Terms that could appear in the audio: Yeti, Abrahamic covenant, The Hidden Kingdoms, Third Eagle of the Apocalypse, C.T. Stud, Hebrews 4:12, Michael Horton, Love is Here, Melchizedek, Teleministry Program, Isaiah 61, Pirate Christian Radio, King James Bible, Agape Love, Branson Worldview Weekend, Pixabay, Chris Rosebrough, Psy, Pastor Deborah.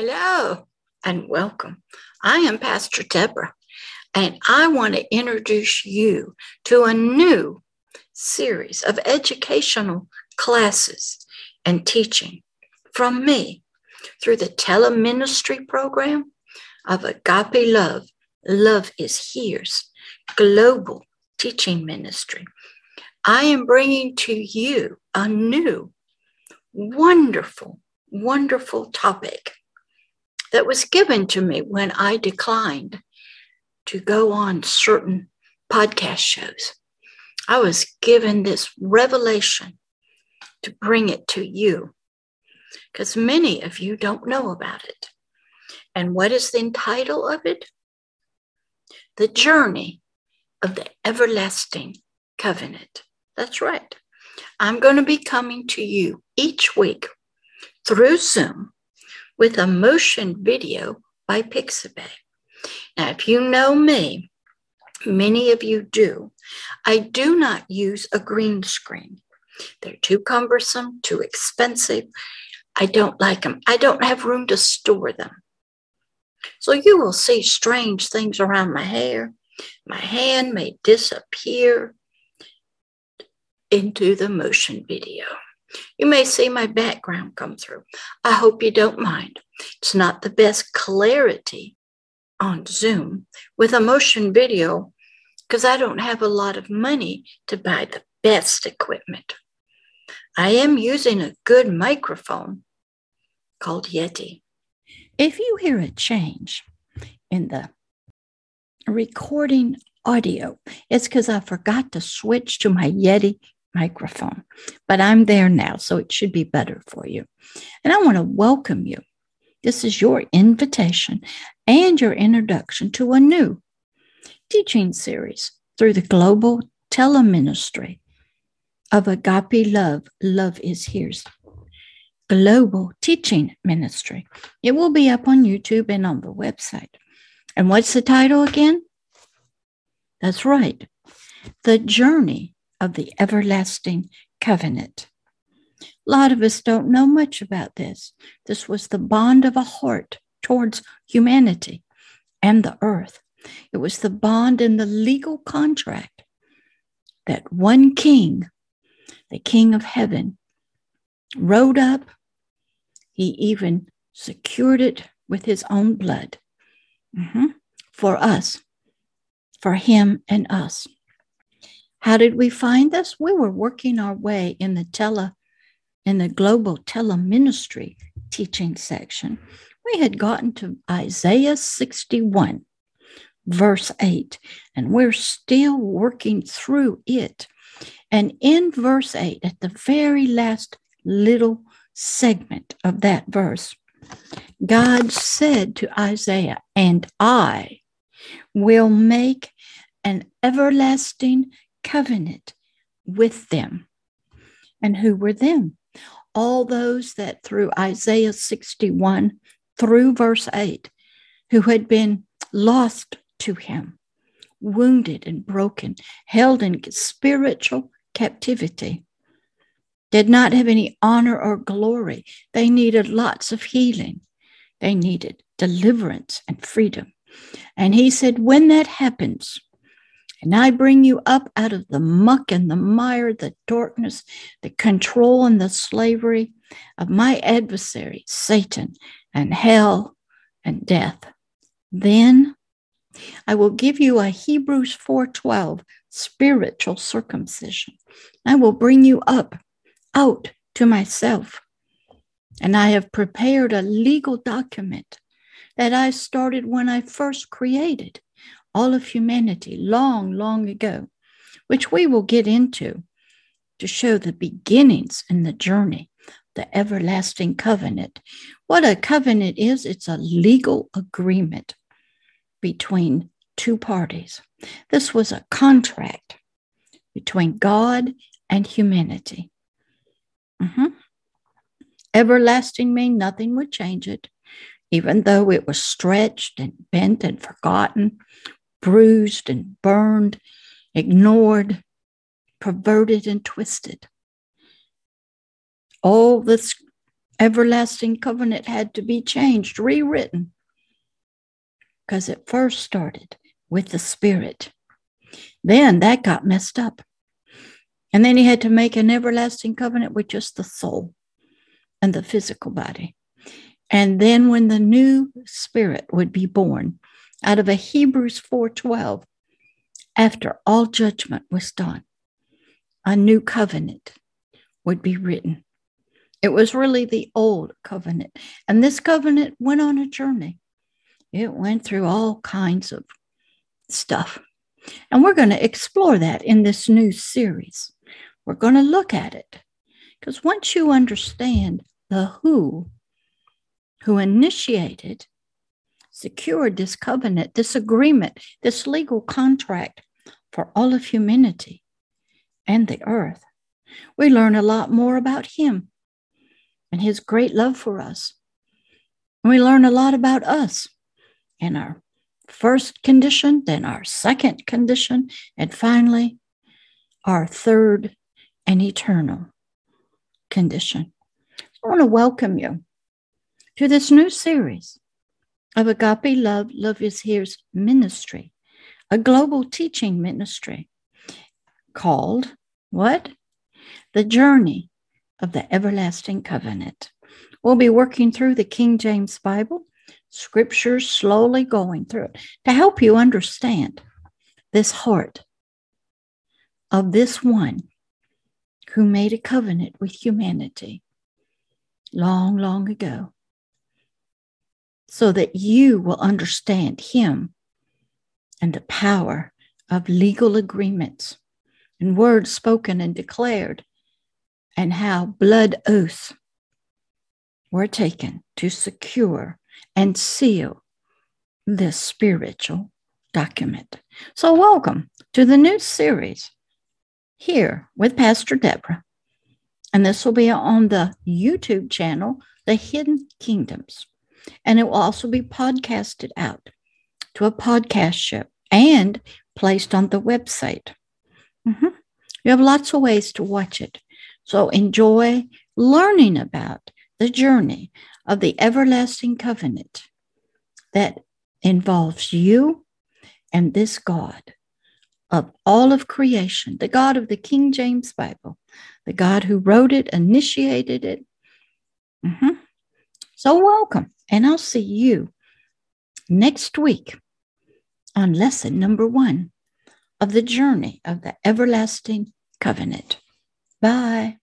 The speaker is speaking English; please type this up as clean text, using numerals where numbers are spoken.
Hello and welcome. I am Pastor Deborah, and I want to introduce you to a new series of educational classes and teaching from me through the Teleministry Program of Agape Love, Love is Here's Global Teaching Ministry. I am bringing to you a new, wonderful, wonderful topic that was given to me when I declined to go on certain podcast shows. I was given this revelation to bring it to you because many of you don't know about it. And what is the title of it? The Journey of the Everlasting Covenant. That's right. I'm going to be coming to you each week through Zoom with a motion video by Pixabay. Now, if you know me, many of you do, I do not use a green screen. They're too cumbersome, too expensive. I don't like them. I don't have room to store them. So you will see strange things around my hair. My hand may disappear into the motion video. You may see my background come through. I hope you don't mind. It's not the best clarity on Zoom with a motion video because I don't have a lot of money to buy the best equipment. I am using a good microphone called Yeti. If you hear a change in the recording audio, it's because I forgot to switch to my Yeti microphone, but I'm there now, so it should be better for you. And I want to welcome you. This is your invitation and your introduction to a new teaching series through the global teleministry of Agape Love, Love is Here's Global Teaching Ministry. It will be up on YouTube and on the website. And what's the title again? That's right. The Journey of the Everlasting Covenant. A lot of us don't know much about this. This was the bond of a heart towards humanity and the earth. It was the bond in the legal contract that one king, the King of Heaven, rode up. He even secured it with his own blood for us, for him and us. How did we find this? We were working our way in the global teleministry teaching section. We had gotten to Isaiah 61, verse 8, and we're still working through it. And in verse 8, at the very last little segment of that verse, God said to Isaiah, "And I will make an everlasting covenant with them." And who were them? All those that through Isaiah 61 through verse 8, who had been lost to him, wounded and broken, held in spiritual captivity, did not have any honor or glory. They needed lots of healing. They needed deliverance and freedom. And he said, when that happens, and I bring you up out of the muck and the mire, the darkness, the control and the slavery of my adversary, Satan, and hell and death. Then I will give you a Hebrews 4:12 spiritual circumcision. I will bring you up, out to myself. And I have prepared a legal document that I started when I first created all of humanity long, long ago, which we will get into to show the beginnings and the journey, the everlasting covenant. What a covenant is, it's a legal agreement between two parties. This was a contract between God and humanity. Everlasting means nothing would change it, even though it was stretched and bent and forgotten, bruised and burned, ignored, perverted and twisted. All this everlasting covenant had to be changed, rewritten, because it first started with the Spirit. Then that got messed up. And then he had to make an everlasting covenant with just the soul and the physical body. And then when the new spirit would be born out of a Hebrews 4:12, after all judgment was done, a new covenant would be written. It was really the old covenant. And this covenant went on a journey. It went through all kinds of stuff. And we're going to explore that in this new series. We're going to look at it. Because once you understand the who initiated, secured this covenant, this agreement, this legal contract for all of humanity and the earth, we learn a lot more about him and his great love for us. And we learn a lot about us and our first condition, then our second condition, and finally, our third and eternal condition. I want to welcome you to this new series of Agape Love, Love is Here's ministry, a global teaching ministry called, what? The Journey of the Everlasting Covenant. We'll be working through the King James Bible, scriptures, slowly going through it to help you understand this heart of this one who made a covenant with humanity long, long ago, so that you will understand him and the power of legal agreements and words spoken and declared, and how blood oaths were taken to secure and seal this spiritual document. So welcome to the new series here with Pastor Deborah. And this will be on the YouTube channel, The Hidden Kingdoms. And it will also be podcasted out to a podcast ship and placed on the website. You have lots of ways to watch it. So enjoy learning about the journey of the everlasting covenant that involves you and this God of all of creation, the God of the King James Bible, the God who wrote it, initiated it. So welcome, and I'll see you next week on lesson number 1 of the Journey of the Everlasting Covenant. Bye.